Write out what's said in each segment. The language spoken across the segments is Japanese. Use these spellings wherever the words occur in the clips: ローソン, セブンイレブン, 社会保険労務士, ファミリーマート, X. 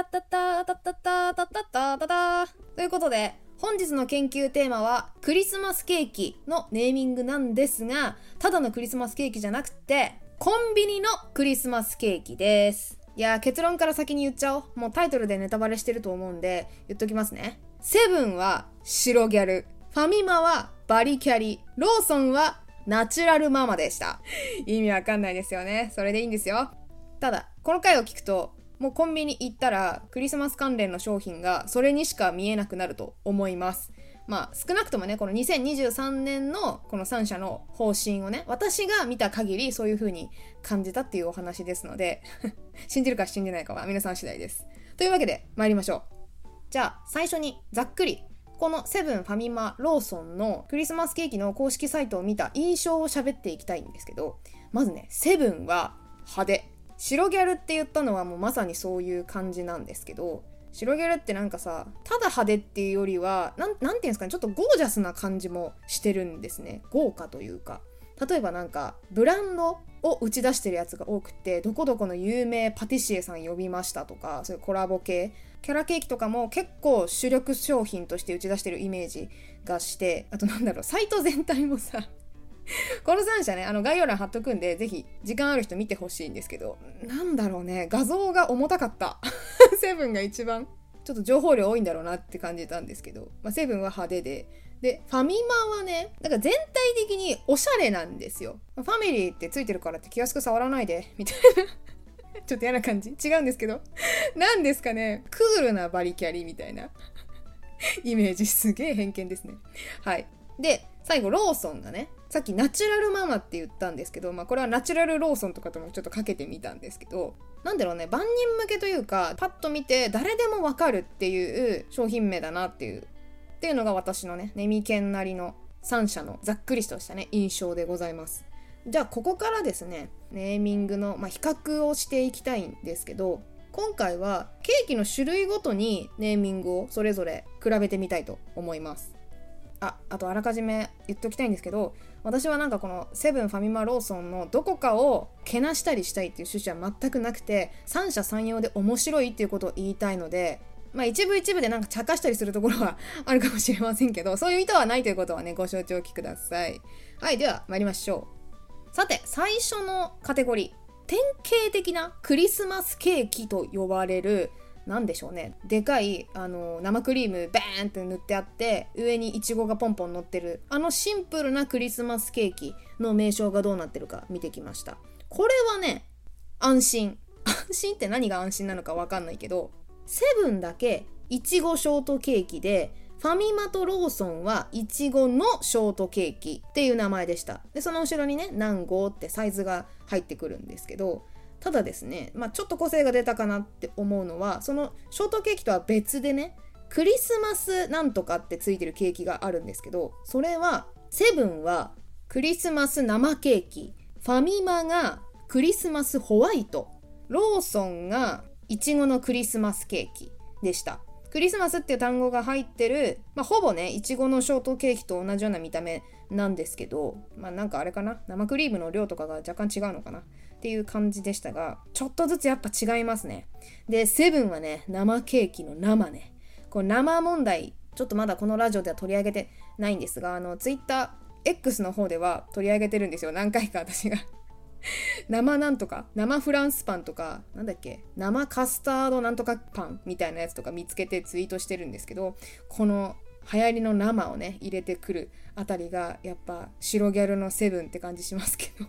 たたたたたたたたたた。ということで、本日の研究テーマはクリスマスケーキのネーミングなんですが、ただのクリスマスケーキじゃなくて、コンビニのクリスマスケーキです。いや、結論から先に言っちゃおう。もうタイトルでネタバレしてると思うんで、言っときますね。セブンは白ギャル、ファミマはバリキャリ、ローソンはナチュラルママでした。意味わかんないですよね。それでいいんですよ。ただ、この回を聞くと、もうコンビニ行ったらクリスマス関連の商品がそれにしか見えなくなると思います。まあ少なくともね、この2023年のこの3社の方針をね、私が見た限りそういう風に感じたっていうお話ですので信じるか信じないかは皆さん次第です。というわけで参りましょう。じゃあ最初にざっくりこのセブン、ファミマ、ローソンのクリスマスケーキの公式サイトを見た印象を喋っていきたいんですけど、まずね、セブンは派手。白ギャルって言ったのはもうまさにそういう感じなんですけど、白ギャルってなんかさ、ただ派手っていうよりはなんていうんですかね、ちょっとゴージャスな感じもしてるんですね。豪華というか、例えばなんかブランドを打ち出してるやつが多くて、どこどこの有名パティシエさん呼びましたとか、そういうコラボ系キャラケーキとかも結構主力商品として打ち出してるイメージがして、あとなんだろう、サイト全体もさこの3社ね、概要欄貼っとくんで、ぜひ時間ある人見てほしいんですけど、なんだろうね、画像が重たかったセブンが一番ちょっと情報量多いんだろうなって感じたんですけど、まあ、セブンは派手で、ファミマはね、なんか全体的におしゃれなんですよ。ファミリーってついてるからって気安く触らないでみたいなちょっと嫌な感じ、違うんですけどなんですかね、クールなバリキャリみたいなイメージ、すげえ偏見ですね。はい。で最後ローソンがね、さっきナチュラルママって言ったんですけど、まあこれはナチュラルローソンとかともちょっとかけてみたんですけど、なんだろうね、万人向けというか、パッと見て誰でもわかるっていう商品名だなっていうのが私のね、ネミケンなりの3社のざっくりとしたね、印象でございます。じゃあここからですね、ネーミングの、比較をしていきたいんですけど、今回はケーキの種類ごとにネーミングをそれぞれ比べてみたいと思います。あとあらかじめ言っておきたいんですけど、私はなんかこのセブン、ファミマ、ローソンのどこかをけなしたりしたいっていう趣旨は全くなくて、三者三様で面白いっていうことを言いたいので、まあ一部一部でなんか茶化したりするところはあるかもしれませんけど、そういう意図はないということはね、ご承知おきください。はい、では参りましょう。さて、最初のカテゴリー、典型的なクリスマスケーキと呼ばれる、なんでしょうね、でかい生クリームバーンって塗ってあって、上にイチゴがポンポン乗ってる、あのシンプルなクリスマスケーキの名称がどうなってるか見てきました。これはね、安心って何が安心なのか分かんないけど、セブンだけイチゴショートケーキで、ファミマとローソンはイチゴのショートケーキっていう名前でした。でその後ろにね、何号ってサイズが入ってくるんですけど、ただですね、ちょっと個性が出たかなって思うのは、そのショートケーキとは別でね、クリスマスなんとかってついてるケーキがあるんですけど、それはセブンはクリスマス生ケーキ、ファミマがクリスマスホワイト、ローソンがイチゴのクリスマスケーキでした。クリスマスっていう単語が入ってる、ほぼね、イチゴのショートケーキと同じような見た目なんですけど、なんかあれかな、生クリームの量とかが若干違うのかなっていう感じでしたが、ちょっとずつやっぱ違いますね。でセブンはね、生ケーキの生ね、こう生問題、ちょっとまだこのラジオでは取り上げてないんですが、Twitter X の方では取り上げてるんですよ、何回か私が生なんとか、生フランスパンとか、なんだっけ、生カスタードなんとかパンみたいなやつとか見つけてツイートしてるんですけど、この流行りの生をね、入れてくるあたりがやっぱ白ギャルのセブンって感じしますけど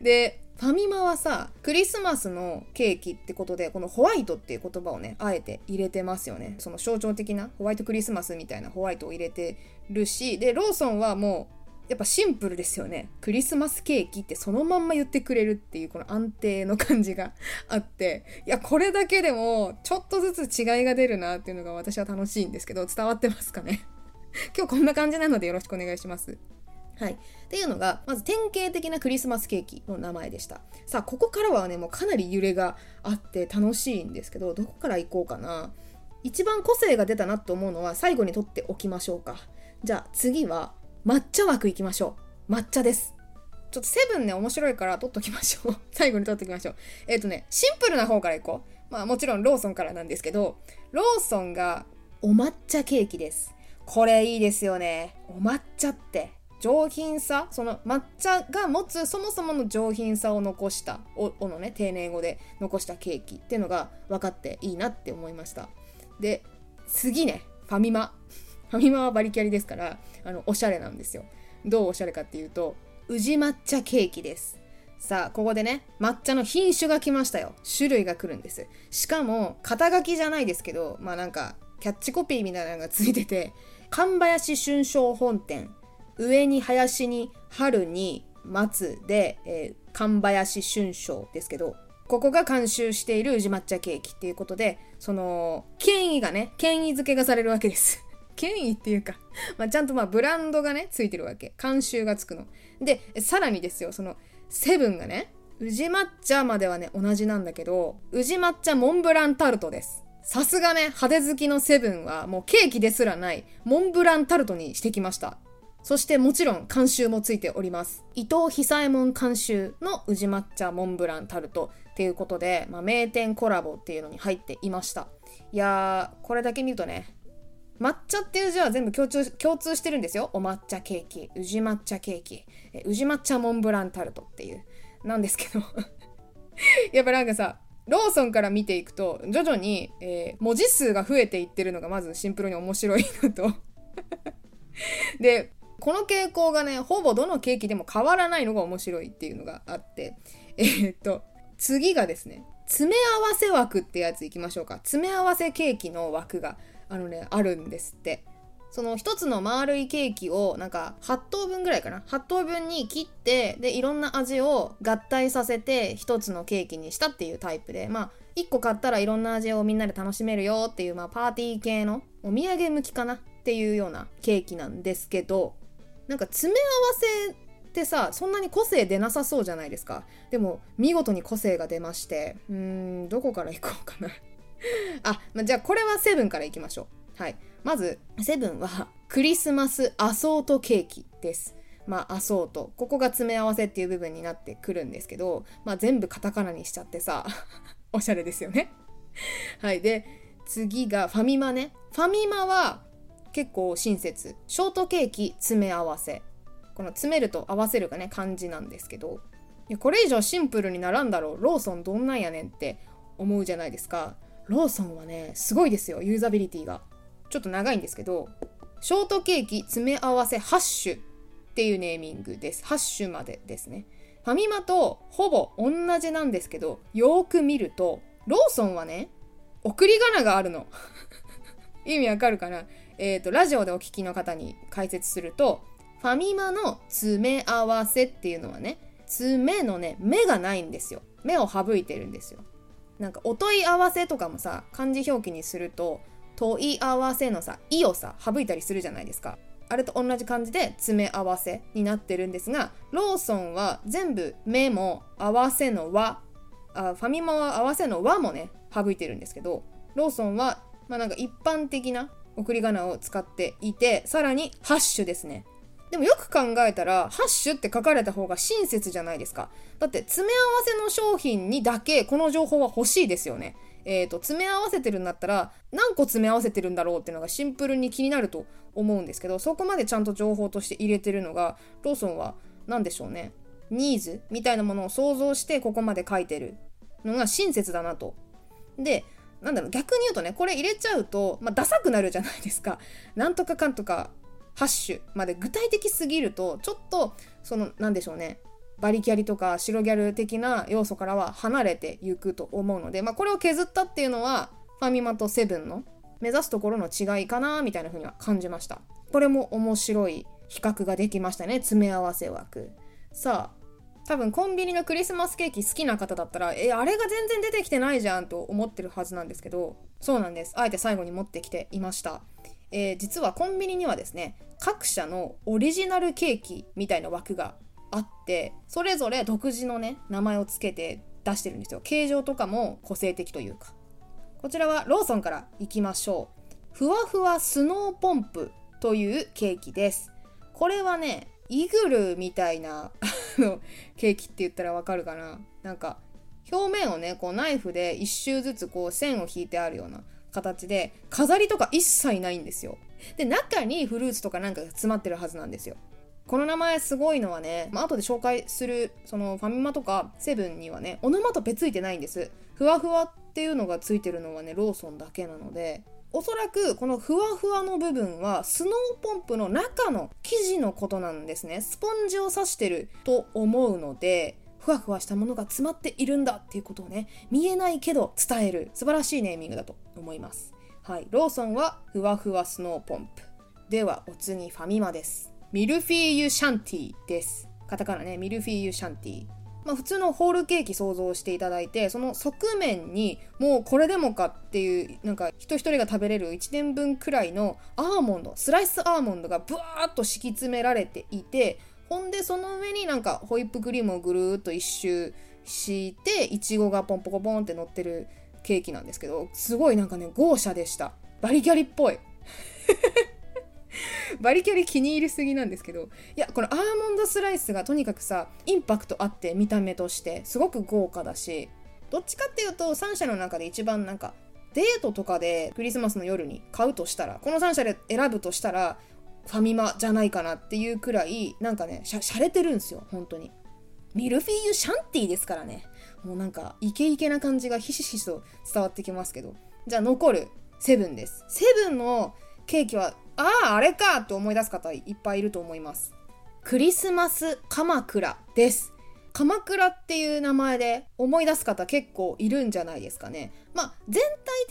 でファミマはさ、クリスマスのケーキってことで、このホワイトっていう言葉をね、あえて入れてますよね。その象徴的なホワイトクリスマスみたいなホワイトを入れてるし、でローソンはもうやっぱシンプルですよね、クリスマスケーキってそのまんま言ってくれるっていう、この安定の感じがあって、いやこれだけでもちょっとずつ違いが出るなっていうのが私は楽しいんですけど、伝わってますかね今日こんな感じなのでよろしくお願いします。はい、っていうのがまず典型的なクリスマスケーキの名前でした。さあここからはね、もうかなり揺れがあって楽しいんですけど、どこから行こうかな。一番個性が出たなと思うのは最後に取っておきましょうか。じゃあ次は抹茶枠行きましょう。抹茶です。ちょっとセブンね、面白いから取っときましょう最後に取っときましょう。シンプルな方から行こう。まあもちろんローソンからなんですけど、ローソンがお抹茶ケーキです。これいいですよね。お抹茶って上品さ、その抹茶が持つそもそもの上品さを残したおのね、丁寧語で残したケーキっていうのが分かっていいなって思いました。で、次ね、ファミマはバリキャリですから、おしゃれなんですよ。どうおしゃれかっていうと、宇治抹茶ケーキです。さあ、ここでね、抹茶の品種が来ましたよ。種類が来るんです。しかも、肩書きじゃないですけど、まあなんか、キャッチコピーみたいなのがついてて、神林春章本店、上に林に春に松で、神林春章ですけど、ここが監修している宇治抹茶ケーキっていうことで、その権威がね、権威付けがされるわけです。権威っていうか、まあ、ちゃんとまあブランドがね、ついてるわけ。監修がつくの。で、さらにですよ、そのセブンがね、宇治抹茶まではね、同じなんだけど、宇治抹茶モンブランタルトです。さすがね、派手好きのセブンはもうケーキですらない、モンブランタルトにしてきました。そしてもちろん監修もついております。伊藤久右衛門監修の宇治抹茶モンブランタルトっていうことで、まあ、名店コラボっていうのに入っていました。いやー、これだけ見るとね、抹茶っていう字は全部共通してるんですよ。お抹茶ケーキ、宇治抹茶ケーキ、宇治抹茶モンブランタルトっていう。なんですけど。やっぱなんかさ、ローソンから見ていくと、徐々に、文字数が増えていってるのがまずシンプルに面白いのと。で、この傾向がね、ほぼどのケーキでも変わらないのが面白いっていうのがあって、次がですね、詰め合わせ枠ってやついきましょうか。詰め合わせケーキの枠があるんですって。その一つの丸いケーキをなんか8等分ぐらいかな、8等分に切って、でいろんな味を合体させて一つのケーキにしたっていうタイプで、まあ1個買ったらいろんな味をみんなで楽しめるよっていう、まあパーティー系のお土産向きかなっていうようなケーキなんですけど、なんか詰め合わせってさ、そんなに個性出なさそうじゃないですか。でも見事に個性が出まして、どこからいこうかなあ、ま、じゃあこれはセブンからいきましょう。はい、まずセブンはクリスマスアソートケーキです。まあアソート、ここが詰め合わせっていう部分になってくるんですけど、まあ全部カタカナにしちゃってさおしゃれですよねはい、で次がファミマね。ファミマは結構親切。ショートケーキ詰め合わせ、この詰めると合わせるがね、漢字なんですけど、いやこれ以上シンプルにならんだろう、ローソンどんなんやねんって思うじゃないですか。ローソンはね、すごいですよ、ユーザビリティが。ちょっと長いんですけど、ショートケーキ詰め合わせハッシュっていうネーミングです。ハッシュまでですね。ファミマとほぼ同じなんですけど、よーく見るとローソンはね、送り仮名があるの意味わかるかな。ラジオでお聞きの方に解説すると、ファミマの詰め合わせっていうのはね、詰めのね、目がないんですよ。目を省いてるんですよ。なんかお問い合わせとかもさ、漢字表記にすると問い合わせのさ、いをさ、省いたりするじゃないですか。あれと同じ感じで詰め合わせになってるんですが、ローソンは全部目も合わせの和、ファミマは合わせの和もね、省いてるんですけど、ローソンはまあなんか一般的な送り仮名を使っていて、さらにハッシュですね。でもよく考えたら、ハッシュって書かれた方が親切じゃないですか。だって詰め合わせの商品にだけこの情報は欲しいですよね。詰め合わせてるんだったら、何個詰め合わせてるんだろうっていうのがシンプルに気になると思うんですけど、そこまでちゃんと情報として入れてるのが、ローソンは何でしょうね、ニーズみたいなものを想像してここまで書いてるのが親切だなと。で、なんだろう、逆に言うとね、これ入れちゃうと、まあ、ダサくなるじゃないですか。なんとかかんとかハッシュまで具体的すぎると、ちょっとそのなんでしょうね、バリキャリとか白ギャル的な要素からは離れていくと思うので、まあ、これを削ったっていうのはファミマとセブンの目指すところの違いかなみたいな風には感じました。これも面白い比較ができましたね、詰め合わせ枠。さあ、多分コンビニのクリスマスケーキ好きな方だったら、あれが全然出てきてないじゃんと思ってるはずなんですけど、そうなんです、あえて最後に持ってきていました。実はコンビニにはですね、各社のオリジナルケーキみたいな枠があって、それぞれ独自のね、名前をつけて出してるんですよ。形状とかも個性的というか。こちらはローソンからいきましょう。ふわふわスノーポンプというケーキです。これはね、イグルみたいなケーキって言ったらわかるかな。なんか表面をねこうナイフで一周ずつこう線を引いてあるような形で、飾りとか一切ないんですよ。で、中にフルーツとかなんかが詰まってるはずなんですよ。この名前すごいのはね、後で紹介するそのファミマとかセブンにはねオノマトペついてないんです。ふわふわっていうのがついてるのはねローソンだけなので、おそらくこのふわふわの部分はスノーポンプの中の生地のことなんですね。スポンジを刺してると思うので、ふわふわしたものが詰まっているんだっていうことをね、見えないけど伝える素晴らしいネーミングだと思います。はい、ローソンはふわふわスノーポンプでは、お次ファミマです。ミルフィーユシャンティです。カタカナね、ミルフィーユシャンティ、普通のホールケーキ想像していただいて、その側面にもうこれでもかっていう、なんか人一人が食べれる1年分くらいのアーモンド、スライスアーモンドがブワーっと敷き詰められていて、ほんでその上になんかホイップクリームをぐるーっと一周敷いて、いちごがポンポコポンって乗ってるケーキなんですけど、すごいなんかね豪華でした。バリキャリっぽいバリキャリ気に入りすぎなんですけど、いやこのアーモンドスライスがとにかくさ、インパクトあって、見た目としてすごく豪華だし、どっちかっていうと3社の中で一番なんかデートとかでクリスマスの夜に買うとしたら、この3社で選ぶとしたらファミマじゃないかなっていうくらい、なんかね洒落てるんですよ本当に。ミルフィーユシャンティですからね、もうなんかイケイケな感じがひしひしと伝わってきますけど、じゃあ残るセブンです。セブンのケーキはあれかって思い出す方いっぱいいると思います。クリスマス鎌倉です。鎌倉っていう名前で思い出す方結構いるんじゃないですかね。全体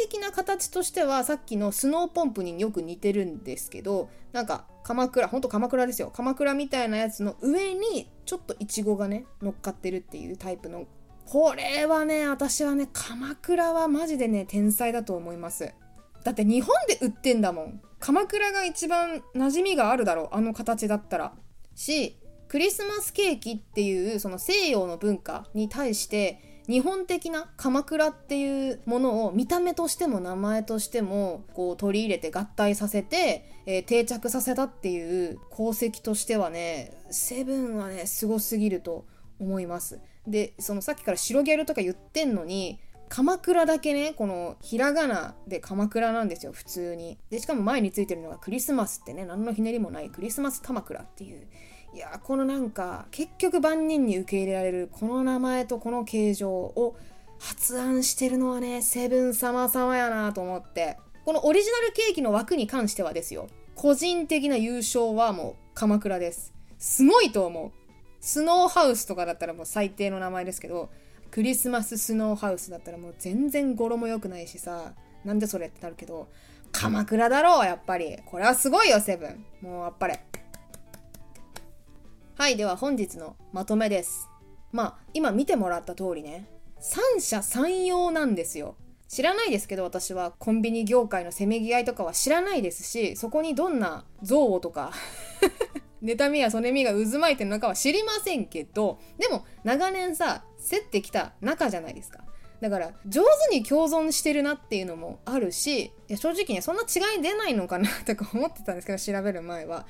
的な形としてはさっきのスノーポンプによく似てるんですけど、なんか鎌倉、ほんと鎌倉ですよ。鎌倉みたいなやつの上にちょっとイチゴがね乗っかってるっていうタイプの、これはね私はね鎌倉はマジでね天才だと思います。だって日本で売ってんだもん。鎌倉が一番馴染みがあるだろう、あの形だったら。し、クリスマスケーキっていうその西洋の文化に対して日本的な鎌倉っていうものを見た目としても名前としてもこう取り入れて合体させて、定着させたっていう功績としてはね、セブンはねすごすぎると思います。で、そのさっきから白ギャルとか言ってんのに、鎌倉だけねこのひらがなで鎌倉なんですよ普通に。でしかも前についてるのがクリスマスってね、何のひねりもないクリスマス鎌倉っていう、いやこのなんか結局万人に受け入れられるこの名前とこの形状を発案してるのはねセブン様様やなと思って、このオリジナルケーキの枠に関してはですよ、個人的な優勝はもう鎌倉です。すごいと思う。スノーハウスとかだったらもう最低の名前ですけど、クリスマススノーハウスだったらもう全然語呂も良くないしさ、なんでそれってなるけど、鎌倉だろうやっぱり。これはすごいよセブン、もうあっぱれ。はい、では本日のまとめです。今見てもらった通りね、三者三様なんですよ。知らないですけど、私はコンビニ業界のせめぎ合いとかは知らないですし、そこにどんな憎悪とか妬みやそねみが渦巻いてるのかは知りませんけど、でも長年さ競ってきた仲じゃないですか。だから上手に共存してるなっていうのもあるし、いや正直ねそんな違い出ないのかなとか思ってたんですけど、調べる前は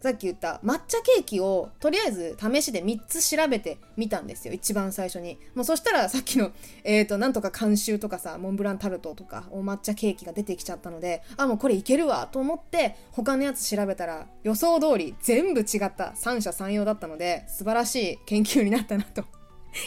さっき言った抹茶ケーキをとりあえず試しで3つ調べてみたんですよ一番最初に。もうそしたらさっきのなんとか監修とかさ、モンブランタルトとかお抹茶ケーキが出てきちゃったので、あもうこれいけるわと思って他のやつ調べたら、予想通り全部違った三者三様だったので、素晴らしい研究になったなと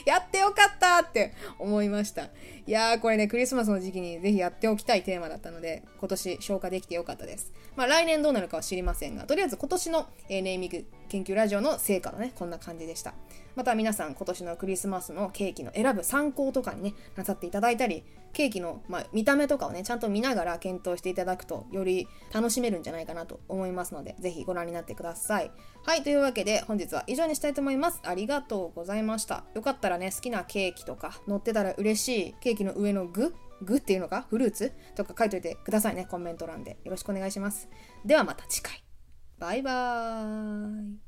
やってよかったって思いました。いやーこれねクリスマスの時期にぜひやっておきたいテーマだったので、今年消化できてよかったです。来年どうなるかは知りませんが、とりあえず今年のネーミング研究ラジオの成果のねこんな感じでした。また皆さん今年のクリスマスのケーキの選ぶ参考とかにねなさっていただいたり、ケーキの、見た目とかをねちゃんと見ながら検討していただくとより楽しめるんじゃないかなと思いますので、ぜひご覧になってください。はい、というわけで本日は以上にしたいと思います。ありがとうございました。よかったらね好きなケーキとか乗ってたら嬉しいケーキの上の具っていうのかフルーツとか書いといてくださいね、コメント欄でよろしくお願いします。ではまた次回、バイバーイ。